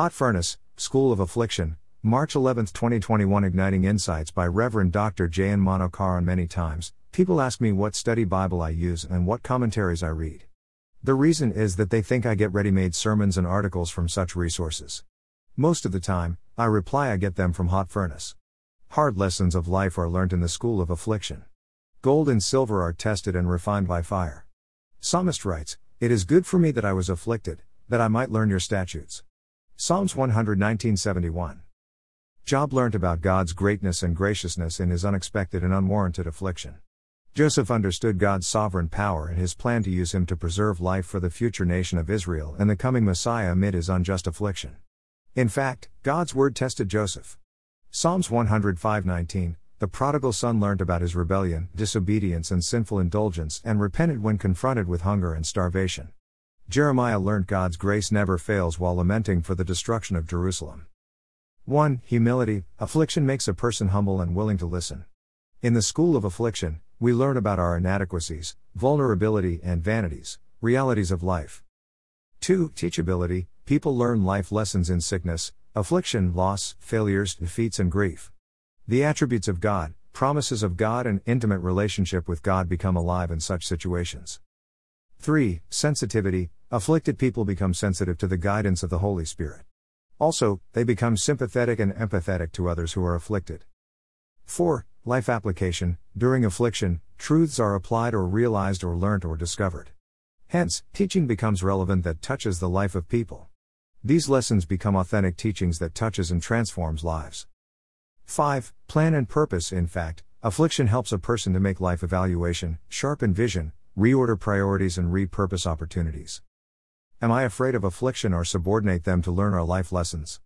Hot Furnace, School of Affliction, March 11, 2021. Igniting Insights by Reverend Dr. J. N. Monokaran. Many times, people ask me what study Bible I use and what commentaries I read. The reason is that they think I get ready-made sermons and articles from such resources. Most of the time, I reply I get them from Hot Furnace. Hard lessons of life are learnt in the School of Affliction. Gold and silver are tested and refined by fire. Psalmist writes, "It is good for me that I was afflicted, that I might learn your statutes." Psalms 119:71. Job learnt about God's greatness and graciousness in his unexpected and unwarranted affliction. Joseph understood God's sovereign power and his plan to use him to preserve life for the future nation of Israel and the coming Messiah amid his unjust affliction. In fact, God's word tested Joseph. Psalms 105:19. The prodigal son learnt about his rebellion, disobedience and sinful indulgence and repented when confronted with hunger and starvation. Jeremiah learnt God's grace never fails while lamenting for the destruction of Jerusalem. 1. Humility. Affliction makes a person humble and willing to listen. In the School of Affliction, we learn about our inadequacies, vulnerability and vanities, realities of life. 2. Teachability. People learn life lessons in sickness, affliction, loss, failures, defeats and grief. The attributes of God, promises of God and intimate relationship with God become alive in such situations. 3. Sensitivity. Afflicted people become sensitive to the guidance of the Holy Spirit. Also, they become sympathetic and empathetic to others who are afflicted. 4. Life application. During affliction, truths are applied or realized or learnt or discovered. Hence, teaching becomes relevant that touches the life of people. These lessons become authentic teachings that touches and transforms lives. 5. Plan and purpose. In fact, affliction helps a person to make life evaluation, sharpen vision, reorder priorities and repurpose opportunities. Am I afraid of affliction or subordinate them to learn our life lessons?